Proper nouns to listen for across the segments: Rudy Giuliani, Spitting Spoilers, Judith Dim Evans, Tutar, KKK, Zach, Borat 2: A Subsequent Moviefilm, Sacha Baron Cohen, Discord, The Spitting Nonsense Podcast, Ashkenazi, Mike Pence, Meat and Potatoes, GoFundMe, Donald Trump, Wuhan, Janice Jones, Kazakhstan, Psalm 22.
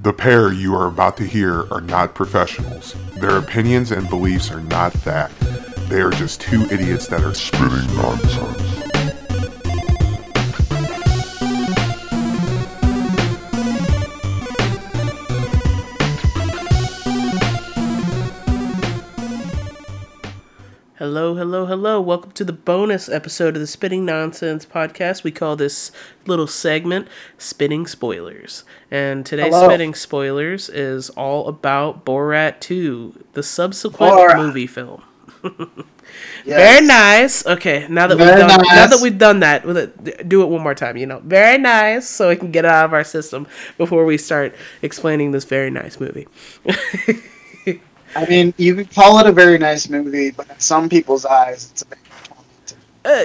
The pair you are about to hear are not professionals. Their opinions and beliefs are not that. They are just two idiots that are spitting nonsense. Hello. Welcome to the bonus episode of the Spitting Nonsense Podcast. We call this little segment Spitting Spoilers. And today's Spitting Spoilers is all about Borat 2, the subsequent movie film. Yes. Very nice. Okay, now that we've done that, do it one more time, you know. Very nice, so we can get it out of our system before we start explaining this very nice movie. I mean, you could call it a very nice movie, but in some people's eyes, it's a big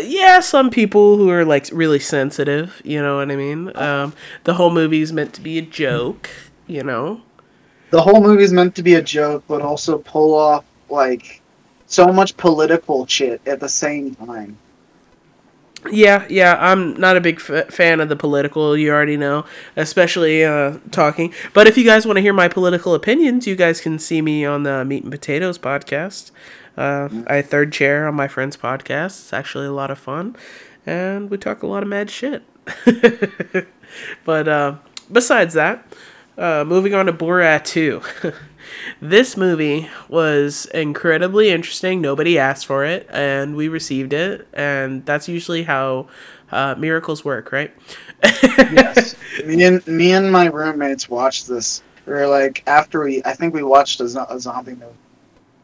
yeah, some people who are, like, really sensitive, you know what I mean? The whole movie is meant to be a joke, you know? The whole movie is meant to be a joke, but also pull off, like, so much political shit at the same time. Yeah, I'm not a big fan of the political, you already know, especially talking. But if you guys want to hear my political opinions, you guys can see me on the Meat and Potatoes podcast. I third chair on my friend's podcast. It's actually a lot of fun, and we talk a lot of mad shit. But besides that, moving on to Borat 2. This movie was incredibly interesting. Nobody asked for it, and we received it, and that's usually how miracles work, right? Yes. Me and my roommates watched this. We were like, I think we watched a zombie movie.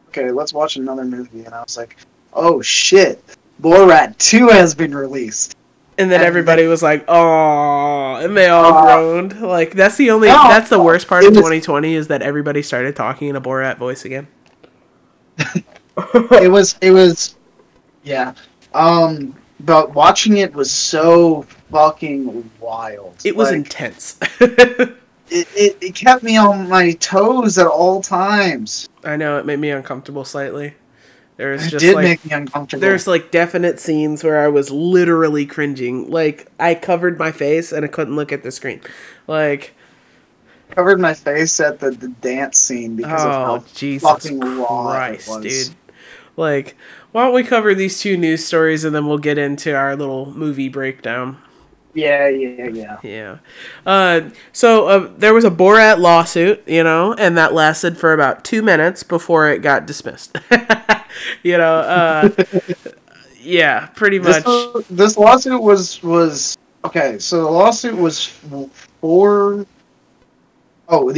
Okay, let's watch another movie. And I was like, oh shit, Borat 2 has been released. And then everybody was like, "Oh," and they all groaned. Like, that's the only, that's the worst part of 2020 is that everybody started talking in a Borat voice again. It was, yeah. But watching it was so fucking wild. It was intense. it kept me on my toes at all times. I know, it made me uncomfortable slightly. It did make me uncomfortable. There's like definite scenes where I was literally cringing. Like, I covered my face and I couldn't look at the screen. Like, covered my face at the dance scene because of how Jesus fucking Christ, raw it was. Dude. Like, why don't we cover these two news stories and then we'll get into our little movie breakdown? Yeah. So there was a Borat lawsuit, you know, and that lasted for about 2 minutes before it got dismissed. You know, yeah, pretty much. This lawsuit was okay. So the lawsuit was the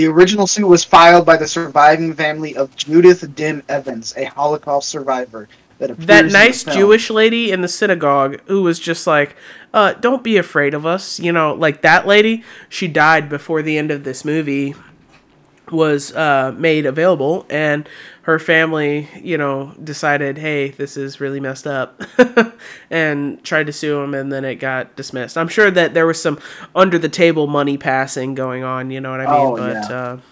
original suit was filed by the surviving family of Judith Dim Evans, a Holocaust survivor. That nice Jewish lady in the synagogue who was just like, don't be afraid of us. You know, like that lady, she died before the end of this movie was made available. And her family, you know, decided, hey, this is really messed up, and tried to sue him. And then it got dismissed. I'm sure that there was some under the table money passing going on. You know what I mean?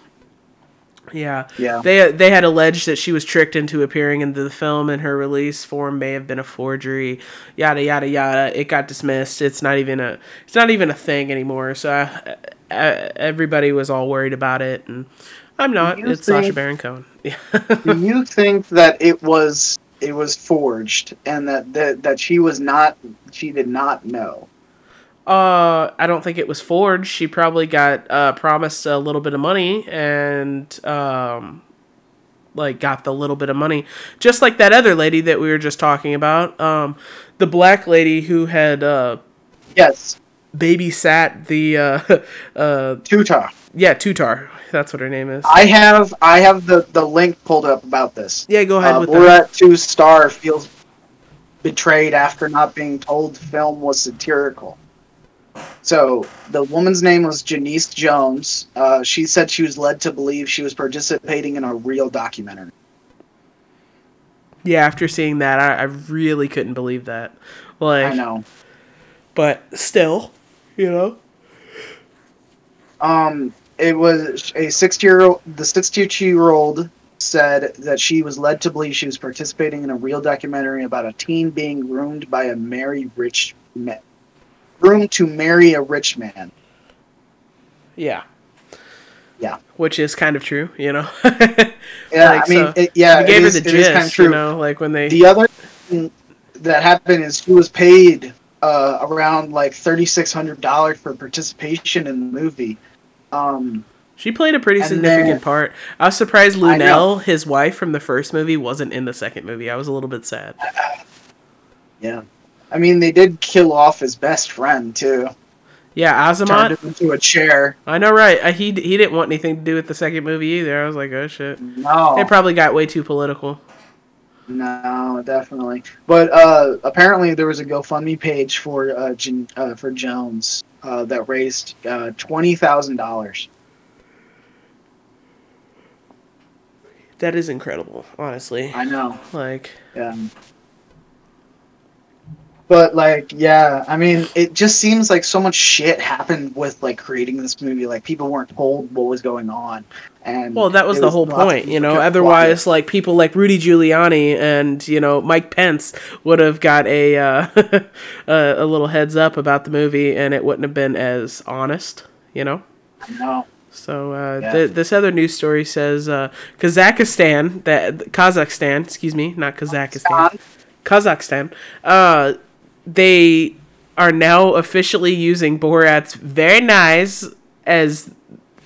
Yeah. They had alleged that she was tricked into appearing in the film, and her release form may have been a forgery. Yada yada yada. It got dismissed. It's not even a thing anymore. So everybody was all worried about it, and I'm not. It's Sacha Baron Cohen. Do you think that it was forged, and that she did not know? I don't think it was forged. She probably got promised a little bit of money and got the little bit of money, just like that other lady that we were just talking about, the black lady who had babysat the Tutar. Yeah, Tutar. That's what her name is. I have the link pulled up about this. Yeah, go ahead with that. Borat 2 star feels betrayed after not being told the film was satirical. So, the woman's name was Janice Jones. She said she was led to believe she was participating in a real documentary. Yeah, after seeing that, I really couldn't believe that. Like, I know. But still, you know. It was a 60-year-old... The 62-year-old said that she was led to believe she was participating in a real documentary about a teen being groomed by a rich man. Room to marry a rich man. Yeah. Yeah. Which is kind of true, you know? They gave her the gist, kind of true. You know, like when they... The other thing that happened is she was paid around like $3,600 for participation in the movie. She played a pretty significant part. I was surprised Lunel, his wife from the first movie, wasn't in the second movie. I was a little bit sad. Yeah. I mean, they did kill off his best friend, too. Yeah, Asimov turned him into a chair. I know, right? He didn't want anything to do with the second movie either. I was like, oh shit. No, it probably got way too political. No, definitely. But apparently, there was a GoFundMe page for Jones that raised $20,000. That is incredible, honestly. I know. Like, yeah. But, like, yeah, I mean, it just seems like so much shit happened with, like, creating this movie. Like, people weren't told what was going on. And well, that was the whole point, you know? Otherwise, like, people like Rudy Giuliani and, you know, Mike Pence would have got a little heads up about the movie, and it wouldn't have been as honest, you know? I know. So this other news story says Kazakhstan. They are now officially using Borat's "very nice" as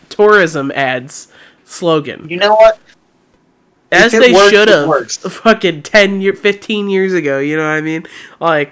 tourism ads slogan. You know what? As they should have fucking 15 years ago, you know what I mean? Like,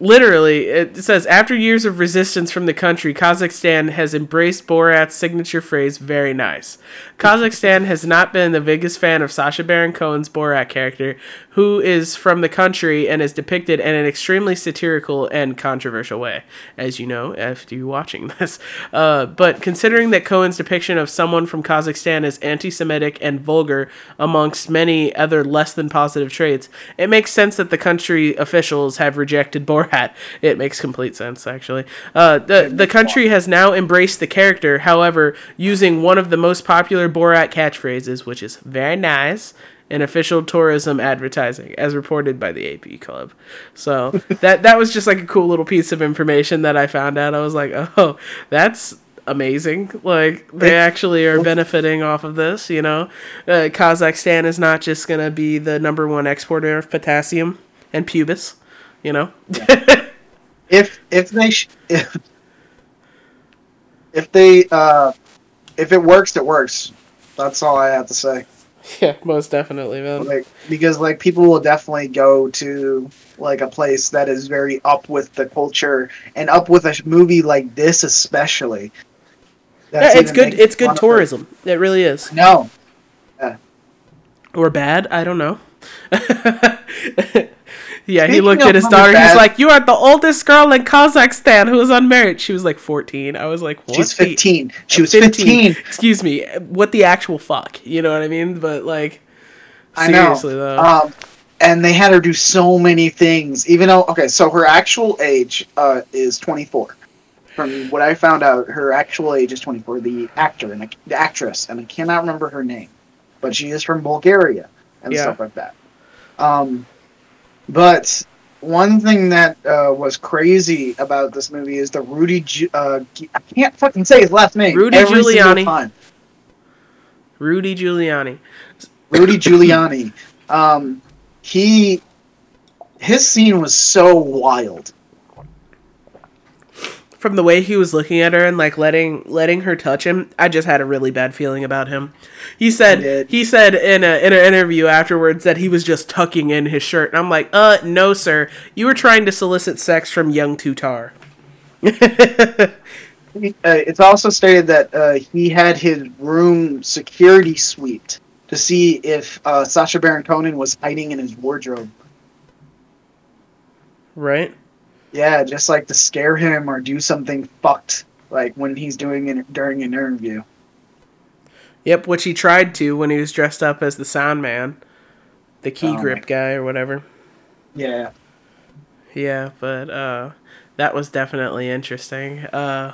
literally, it says, after years of resistance from the country, Kazakhstan has embraced Borat's signature phrase, "very nice." Kazakhstan has not been the biggest fan of Sacha Baron Cohen's Borat character, who is from the country and is depicted in an extremely satirical and controversial way, as you know after you watching this. But considering that Cohen's depiction of someone from Kazakhstan is anti-Semitic and vulgar, amongst many other less than positive traits, it makes sense that the country officials have rejected Borat. It makes complete sense, actually. The country has now embraced the character, however, using one of the most popular Borat catchphrases, which is "very nice," in official tourism advertising, as reported by the AP Club. So that was just like a cool little piece of information that I found out. I was like, oh, that's amazing. Like, they actually are benefiting off of this, you know? Kazakhstan is not just going to be the number one exporter of potassium and pubis, you know? Yeah. If it works, it works. That's all I have to say. Yeah, most definitely, man. Like, because, like, people will definitely go to, like, a place that is very up with the culture and up with a movie like this, especially. Yeah, it's good. It's good tourism. It really is. No. Yeah. Or bad? I don't know. Yeah, he looked at his daughter. He's like, "You are the oldest girl in Kazakhstan who is unmarried." She was like 14. I was like, "What?" She's 15. She was 15. Excuse me. What the actual fuck? You know what I mean? But, like, seriously, though. And they had her do so many things. Even though, okay, so her actual age is 24. From what I found out, her actual age is 24. The actress, and I cannot remember her name, but she is from Bulgaria and stuff like that. But one thing that was crazy about this movie is the I can't fucking say his last name. Rudy Giuliani. His scene was so wild. From the way he was looking at her and, like, letting her touch him, I just had a really bad feeling about him. He said in an interview afterwards that he was just tucking in his shirt, and I'm like, no, sir, you were trying to solicit sex from young Tutar. It's also stated that he had his room security sweeped to see if Sacha Baron Cohen was hiding in his wardrobe. Right. Yeah, just, like, to scare him or do something fucked, like, when he's doing it during an interview. Yep, which he tried to when he was dressed up as the sound man, the key grip guy or whatever. Yeah. Yeah, but that was definitely interesting. How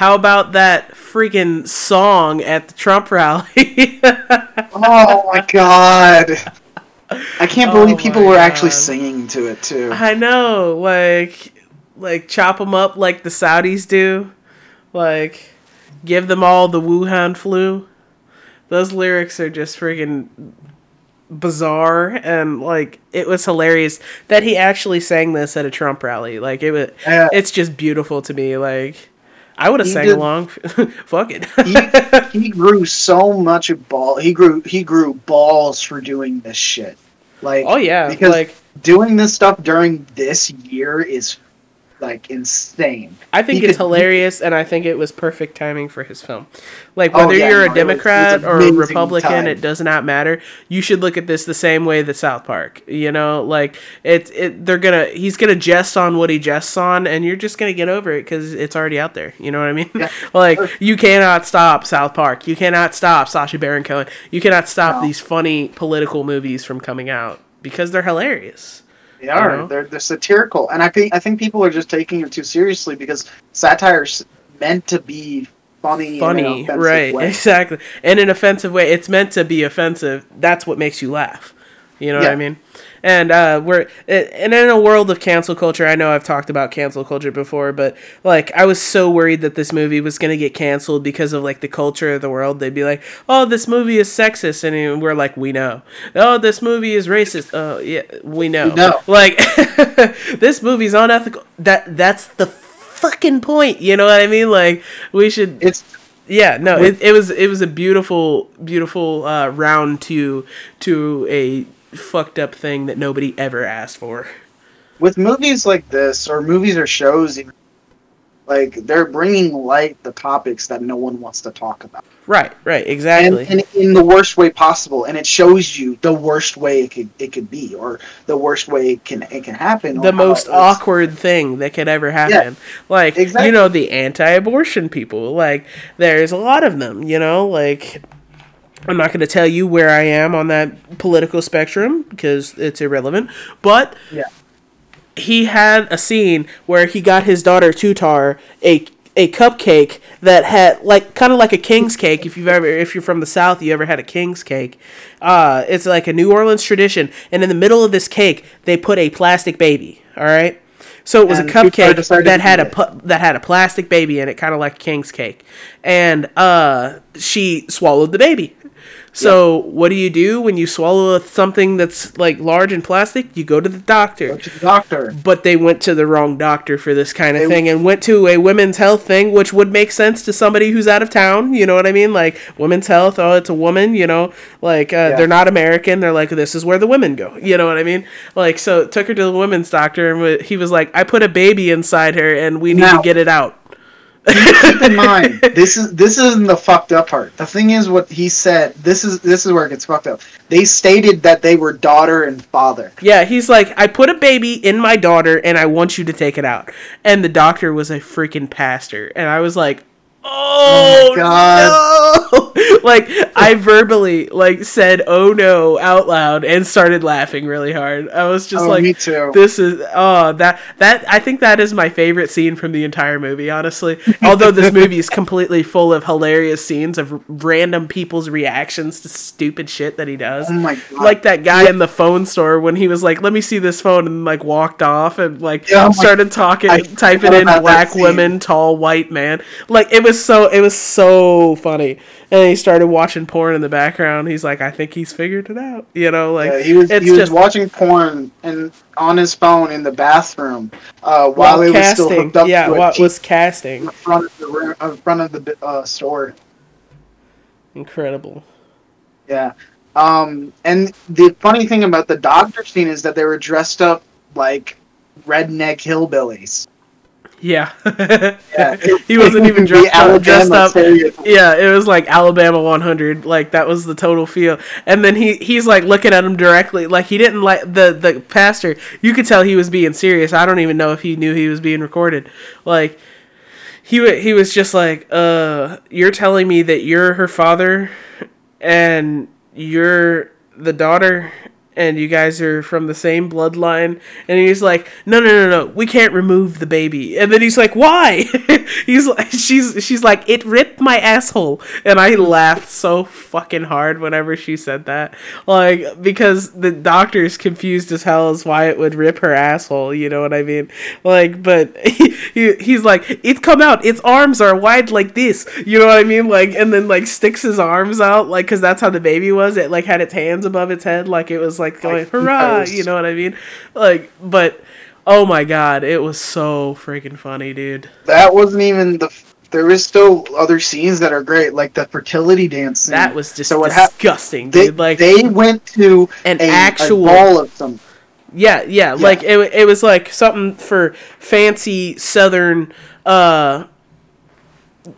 about that freaking song at the Trump rally? Oh, my God. I can't believe people were actually singing to it, too. I know, like, chop them up like the Saudis do. Like, Give them all the Wuhan flu. Those lyrics are just friggin' bizarre, and like it was hilarious that he actually sang this at a Trump rally. Like it was, it's just beautiful to me. Like I would have sang along. Fuck it. he grew so much of ball. He grew balls for doing this shit. Like oh yeah, because like doing this stuff during this year is like insane. I think it's hilarious, and I think it was perfect timing for his film. Like whether you're a Democrat or a Republican, it does not matter. You should look at this the same way that South Park, you know, like he's gonna jest on what he jests on, and you're just gonna get over it because it's already out there. You know what I mean? Yeah. Like you cannot stop South Park. You cannot stop Sacha Baron Cohen. You cannot stop these funny political movies from coming out because they're hilarious. They are. You know? They're satirical, and I think people are just taking it too seriously because satire's meant to be funny, in an right? Way. Exactly, in an offensive way. It's meant to be offensive. That's what makes you laugh. You know what I mean? And in a world of cancel culture. I know I've talked about cancel culture before, but like I was so worried that this movie was gonna get canceled because of like the culture of the world. They'd be like, "Oh, this movie is sexist," and we're like, "We know." "Oh, this movie is racist." "Oh, yeah, we know." No. Like this movie's unethical. That's the fucking point. You know what I mean? Like we should. It was a beautiful, beautiful round two to a fucked up thing that nobody ever asked for. With movies like this, or movies or shows, even, like they're bringing light the topics that no one wants to talk about. Right, exactly. And in the worst way possible, and it shows you the worst way it could be, or the worst way it can happen. The most awkward thing that could ever happen. Yeah, like exactly. You know, the anti-abortion people. Like there's a lot of them. You know, like. I'm not going to tell you where I am on that political spectrum because it's irrelevant, but he had a scene where he got his daughter Tutar a cupcake that had like kind of like a king's cake. If you're from the South, you ever had a king's cake. It's like a New Orleans tradition, and in the middle of this cake, they put a plastic baby. All right. So it was a cupcake that had a plastic baby in it, kind of like a king's cake, and she swallowed the baby. So what do? When you swallow something that's like large and plastic, you go to the doctor. But they went to the wrong doctor for this kind of thing, and went to a women's health thing, which would make sense to somebody who's out of town. You know what I mean? Like women's health. Oh, it's a woman. You know, like they're not American. They're like, this is where the women go. You know what I mean? Like, so it took her to the women's doctor, and he was like, I put a baby inside her, and we need to get it out. Keep in mind, this isn't the fucked up part. The thing is, what he said. This is where it gets fucked up. They stated that they were daughter and father. Yeah, he's like, I put a baby in my daughter, and I want you to take it out. And the doctor was a freaking pastor, and I was like, oh my God. No! Like I verbally like said, oh no, out loud, and started laughing really hard. I was just me too. This is I think that is my favorite scene from the entire movie, honestly. Although this movie is completely full of hilarious scenes of random people's reactions to stupid shit that he does. Oh my God. Like that guy in the phone store when he was like, "Let me see this phone," and like walked off and like started talking, typing in black women, tall white man. Like it was so funny. And he started watching porn in the background. He's like, I think he's figured it out. You know, like he was just watching porn and on his phone in the bathroom while he was still hooked up to a was casting in front of the room, in front of the store. Incredible. Yeah. And the funny thing about the doctor scene is that they were dressed up like redneck hillbillies. Yeah. He wasn't even dressed up. Yeah, it was like Alabama 100. Like that was the total feel. And then he's like looking at him directly. Like he didn't like the pastor. You could tell he was being serious. I don't even know if he knew he was being recorded. Like he was just like, you're telling me that you're her father and you're the daughter and you guys are from the same bloodline. And he's like, no, we can't remove the baby. And then he's like, why? He's like, she's like, it ripped my asshole. And I laughed so fucking hard whenever she said that, like, because the doctor's confused as hell as why it would rip her asshole. You know what I mean? Like, but he's like, it's come out. Its arms are wide like this. You know what I mean? Like, and then like sticks his arms out, like, cause that's how the baby was. It like had its hands above its head. Like it was like going, hurrah. You know what I mean? Like, but oh my God, it was so freaking funny, dude. That wasn't even there is still other scenes that are great, like the fertility dance scene. That was just disgusting, dude. Like they went to an actual ball of them. Yeah. Like it was like something for fancy Southern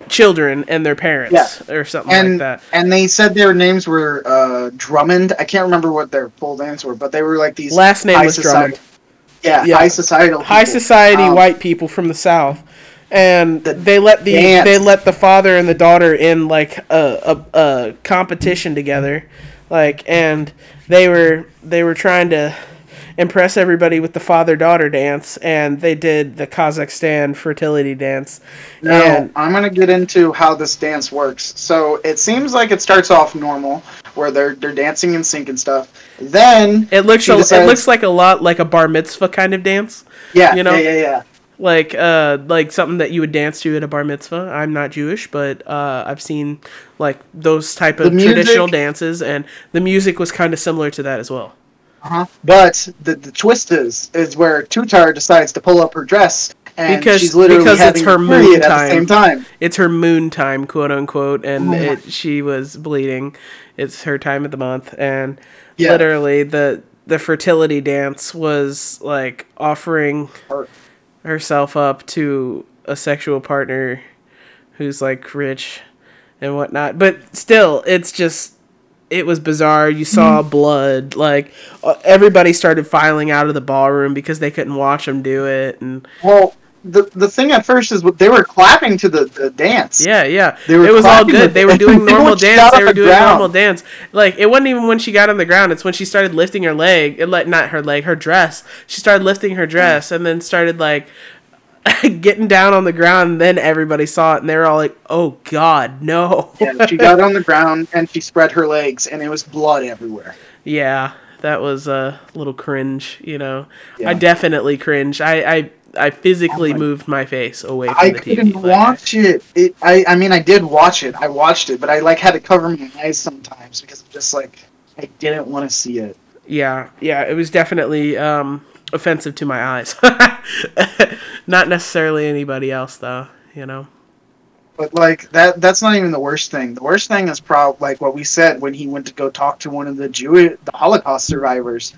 children and their parents or something like that. And they said their names were Drummond. I can't remember what their full names were, but they were like these. Last name was Drummond. Yeah, high society white people from the South. And they let the father and the daughter in like a competition together, like, and they were trying to impress everybody with the father-daughter dance, and they did the Kazakhstan fertility dance. Now, I'm gonna get into how this dance works. So it seems like it starts off normal, where they're dancing in sync and stuff. Then it looks like a lot like a bar mitzvah kind of dance. Yeah, you know? Yeah. Like something that you would dance to at a bar mitzvah. I'm not Jewish, but I've seen like those type of traditional dances, and the music was kind of similar to that as well. Uh-huh. But the twist is where Tutar decides to pull up her dress, and she's literally having her moon time at the same time. It's her moon time, quote unquote, and she was bleeding. It's her time of the month, and literally the fertility dance was like offering herself up to a sexual partner who's like rich and whatnot, but still it was bizarre. You saw blood, like everybody started filing out of the ballroom because they couldn't watch them do it. And well, the thing at first is they were clapping to the dance. Yeah. It was all good. They were doing normal dance. Like, it wasn't even when she got on the ground. It's when she started lifting her leg. Her dress. She started lifting her dress and then started, like, getting down on the ground. And then everybody saw it, and they were all like, oh, God, no. Yeah, she got on the ground, and she spread her legs, and it was blood everywhere. Yeah, that was a little cringe, you know. Yeah. I definitely cringed. I physically moved my face away from the TV. I couldn't watch it. I mean, I did watch it. I watched it, but I, like, had to cover my eyes sometimes because I'm just, like, I didn't want to see it. Yeah, it was definitely offensive to my eyes. Not necessarily anybody else, though, you know? But, like, that's not even the worst thing. The worst thing is probably, like, what we said when he went to go talk to one of the Holocaust survivors.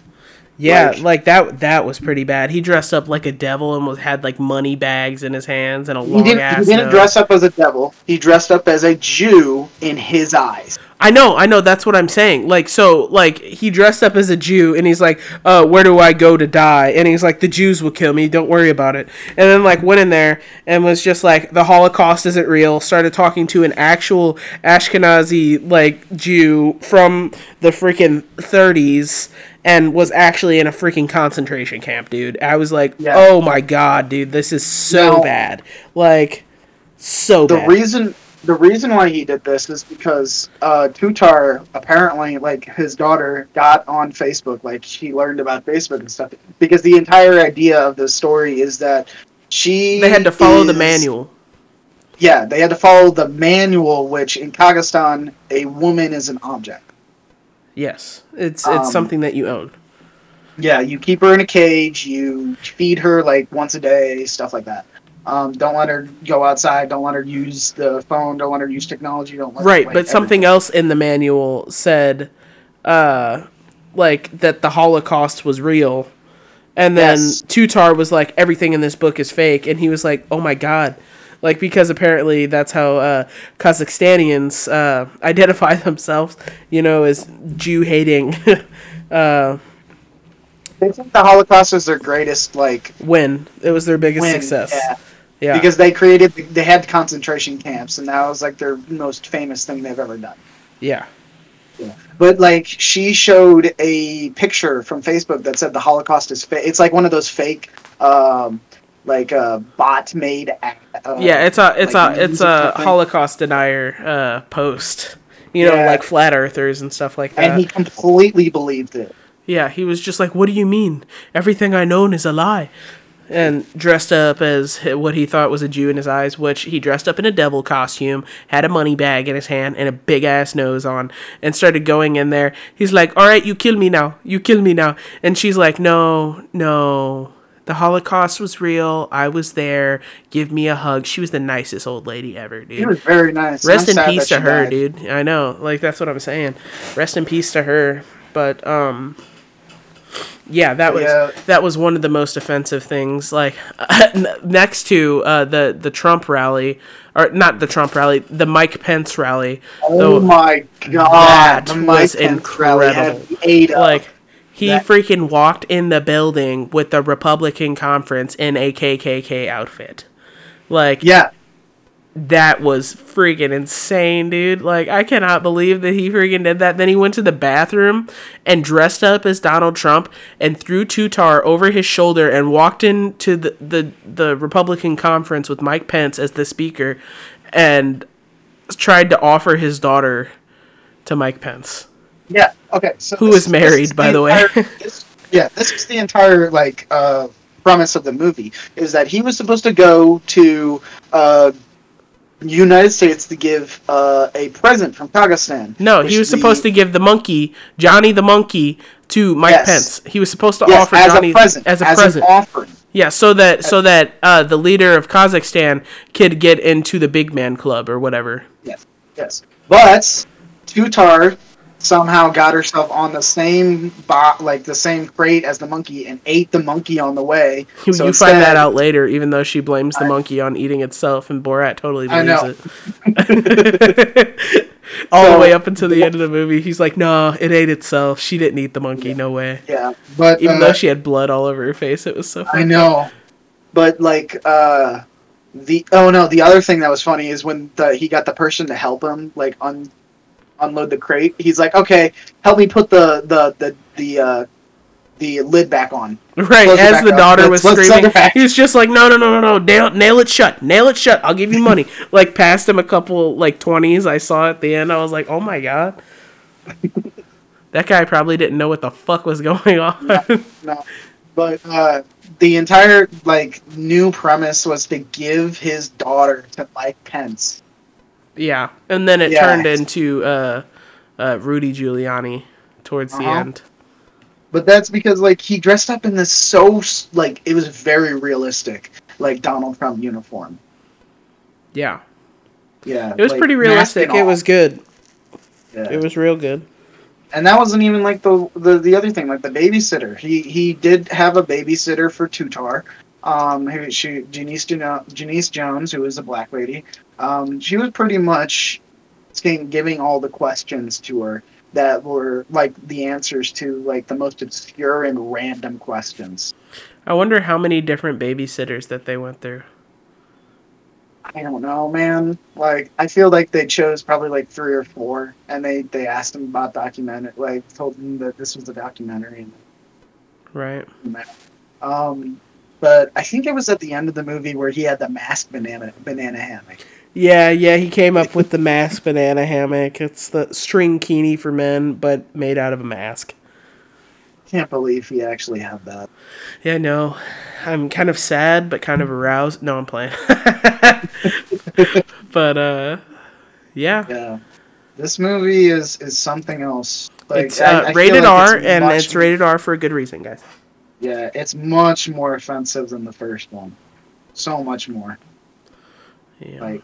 Yeah, like that was pretty bad. He dressed up like a devil and had like money bags in his hands and a long ass nose. He didn't dress up as a devil. He dressed up as a Jew in his eyes. I know, that's what I'm saying. Like, so, like, he dressed up as a Jew, and he's like, where do I go to die? And he's like, the Jews will kill me, don't worry about it. And then, like, went in there and was just like, the Holocaust isn't real, started talking to an actual Ashkenazi, like, Jew from the freaking 30s, and was actually in a freaking concentration camp, dude. I was like, oh my God, dude, this is so bad. Like, so bad. The reason why he did this is because Tutar, apparently, like, his daughter got on Facebook. Like, she learned about Facebook and stuff. Because the entire idea of the story is that they had to follow the manual. Yeah, they had to follow the manual, which in Kazakhstan, a woman is an object. Yes, it's something that you own. Yeah, you keep her in a cage, you feed her, like, once a day, stuff like that. Don't let her go outside. Don't let her use the phone. Don't let her use technology. Something else in the manual said, like, that the Holocaust was real, and then Tutar was like, everything in this book is fake, and he was like, oh my God, like, because apparently that's how Kazakhstanians identify themselves, you know, as Jew hating. They think the Holocaust was their greatest win. Success. Yeah. Yeah, because they had concentration camps, and that was like their most famous thing they've ever done. Yeah, Yeah. But like she showed a picture from Facebook that said the Holocaust is fake. It's like one of those fake, like a bot made. Yeah, it's a Holocaust denier post. You know, like flat earthers and stuff like that. And he completely believed it. Yeah, he was just like, "What do you mean? Everything I known is a lie." And dressed up as what he thought was a Jew in his eyes, which he dressed up in a devil costume, had a money bag in his hand, and a big-ass nose on, and started going in there. He's like, "All right, you kill me now. You kill me now." And she's like, No. The Holocaust was real. I was there. Give me a hug. She was the nicest old lady ever, dude. She was very nice. Rest in peace to her, dude. I know. Like, that's what I'm saying. Rest in peace to her. But, yeah, that was one of the most offensive things. Like next to the Trump rally, or not the Trump rally, the Mike Pence rally. Oh my god, that was incredible. Like he freaking walked in the building with the Republican conference in a KKK outfit. Like yeah. That was freaking insane, dude. Like, I cannot believe that he freaking did that. Then he went to the bathroom and dressed up as Donald Trump and threw Tutar over his shoulder and walked into the Republican conference with Mike Pence as the speaker and tried to offer his daughter to Mike Pence. Yeah, okay. So who is married, by the way. This is the entire, like, premise of the movie, is that he was supposed to go to... United States to give a present from Kazakhstan. No, he was supposed to give the monkey, Johnny the monkey, to Mike Pence. He was supposed to offer as Johnny as a present. As an offering. Yeah, so that the leader of Kazakhstan could get into the big man club or whatever. Yes. But Tutar somehow got herself on the same crate as the monkey and ate the monkey on the way. So you find that out later, even though she blames the monkey on eating itself, and Borat totally believes it. All the way up until the end of the movie, he's like, "No, it ate itself. She didn't eat the monkey. Yeah. No way." Yeah, but even though she had blood all over her face, it was so funny. I know, but like. The other thing that was funny is when he got the person to help him, like unload the crate. He's like, "Okay, help me put the lid back on." Right, as the daughter was screaming, he's just like, "No, nail it shut. I'll give you money." Like, passed him a couple like 20s. I saw at the end. I was like, "Oh my god, that guy probably didn't know what the fuck was going on." No. But the entire like new premise was to give his daughter to Mike Pence. Yeah, and then it turned into Rudy Giuliani towards the end. But that's because, like, he dressed up in this it was very realistic, like, Donald Trump uniform. Yeah. Yeah. It was pretty realistic. It was good. Yeah. It was real good. And that wasn't even, like, the other thing, like, the babysitter. He did have a babysitter for Tutar. Janice Jones, who is a black lady, she was pretty much giving all the questions to her that were like the answers to like the most obscure and random questions. I wonder how many different babysitters that they went through. I don't know, man. Like, I feel like they chose probably like 3 or 4, and they asked them about documentary, like told them that this was a documentary. Right. But I think it was at the end of the movie where he had the masked banana hammock. Yeah, he came up with the masked banana hammock. It's the string kini for men, but made out of a mask. Can't believe he actually had that. Yeah, no. I'm kind of sad, but kind of aroused. No, I'm playing. But, yeah. Yeah. This movie is something else. Like, it's I rated R, and it's rated R for a good reason, guys. Yeah, it's much more offensive than the first one. So much more. Yeah. Like,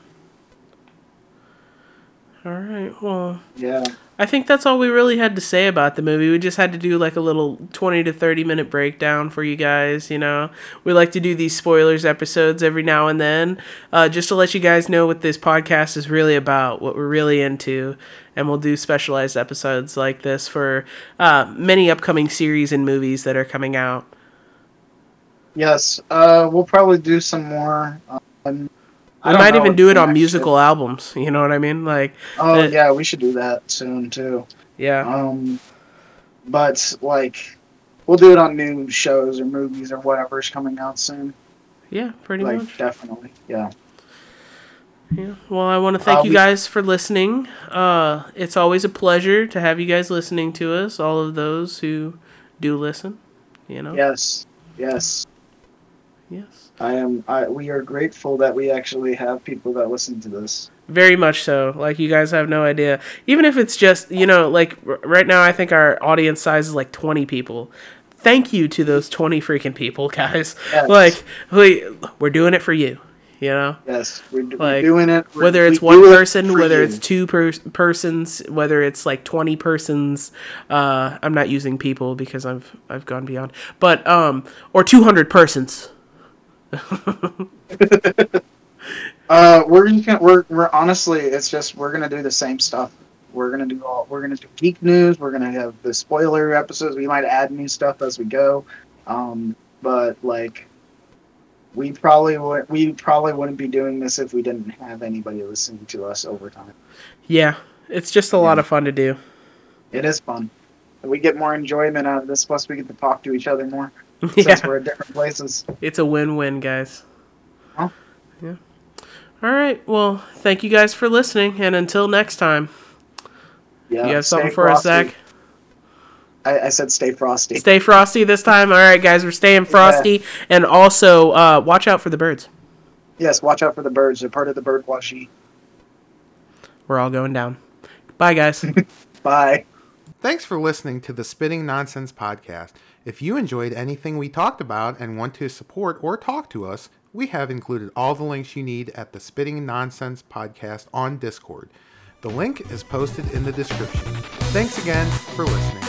all right, well... Yeah. I think that's all we really had to say about the movie. We just had to do, like, a little 20 to 30-minute breakdown for you guys, you know? We like to do these spoilers episodes every now and then, just to let you guys know what this podcast is really about, what we're really into, and we'll do specialized episodes like this for many upcoming series and movies that are coming out. Yes, we'll probably do some more We might even do it on musical albums. You know what I mean? Like, oh yeah, we should do that soon too. Yeah. But like, we'll do it on new shows or movies or whatever's coming out soon. Yeah, pretty much. Like, definitely. Yeah. Yeah. Well, I want to thank you guys for listening. It's always a pleasure to have you guys listening to us. All of those who do listen. You know. Yes. Yes. Yes. We are grateful that we actually have people that listen to this. Very much so. Like, you guys have no idea. Even if it's just, you know, like right now, I think our audience size is like 20 people. Thank you to those 20 freaking people, guys. Yes. Like, we're doing it for you, you know? Yes, we're doing it. Whether it's one person, whether it's two persons, whether it's like 20 persons. I'm not using people because I've gone beyond. But, or 200 persons. We're honestly, it's just we're gonna do the same stuff. We're gonna do geek news. We're gonna have the spoiler episodes. We might add new stuff as we go, but like we probably wouldn't be doing this if we didn't have anybody listening to us over time. Yeah, it's just a lot of fun to do. It is fun. We get more enjoyment out of this. Plus, we get to talk to each other more. Since we're at different places. It's a win-win, guys. Huh? Yeah. All right. Well, thank you guys for listening, and until next time. Yeah. You have something for us, Zach? I said stay frosty. Stay frosty this time. All right, guys, we're staying frosty, and also watch out for the birds. Yes, watch out for the birds. They're part of the birdwatching. We're all going down. Bye, guys. Bye. Thanks for listening to the Spitting Nonsense Podcast. If you enjoyed anything we talked about and want to support or talk to us, we have included all the links you need at the Spitting Nonsense Podcast on Discord. The link is posted in the description. Thanks again for listening.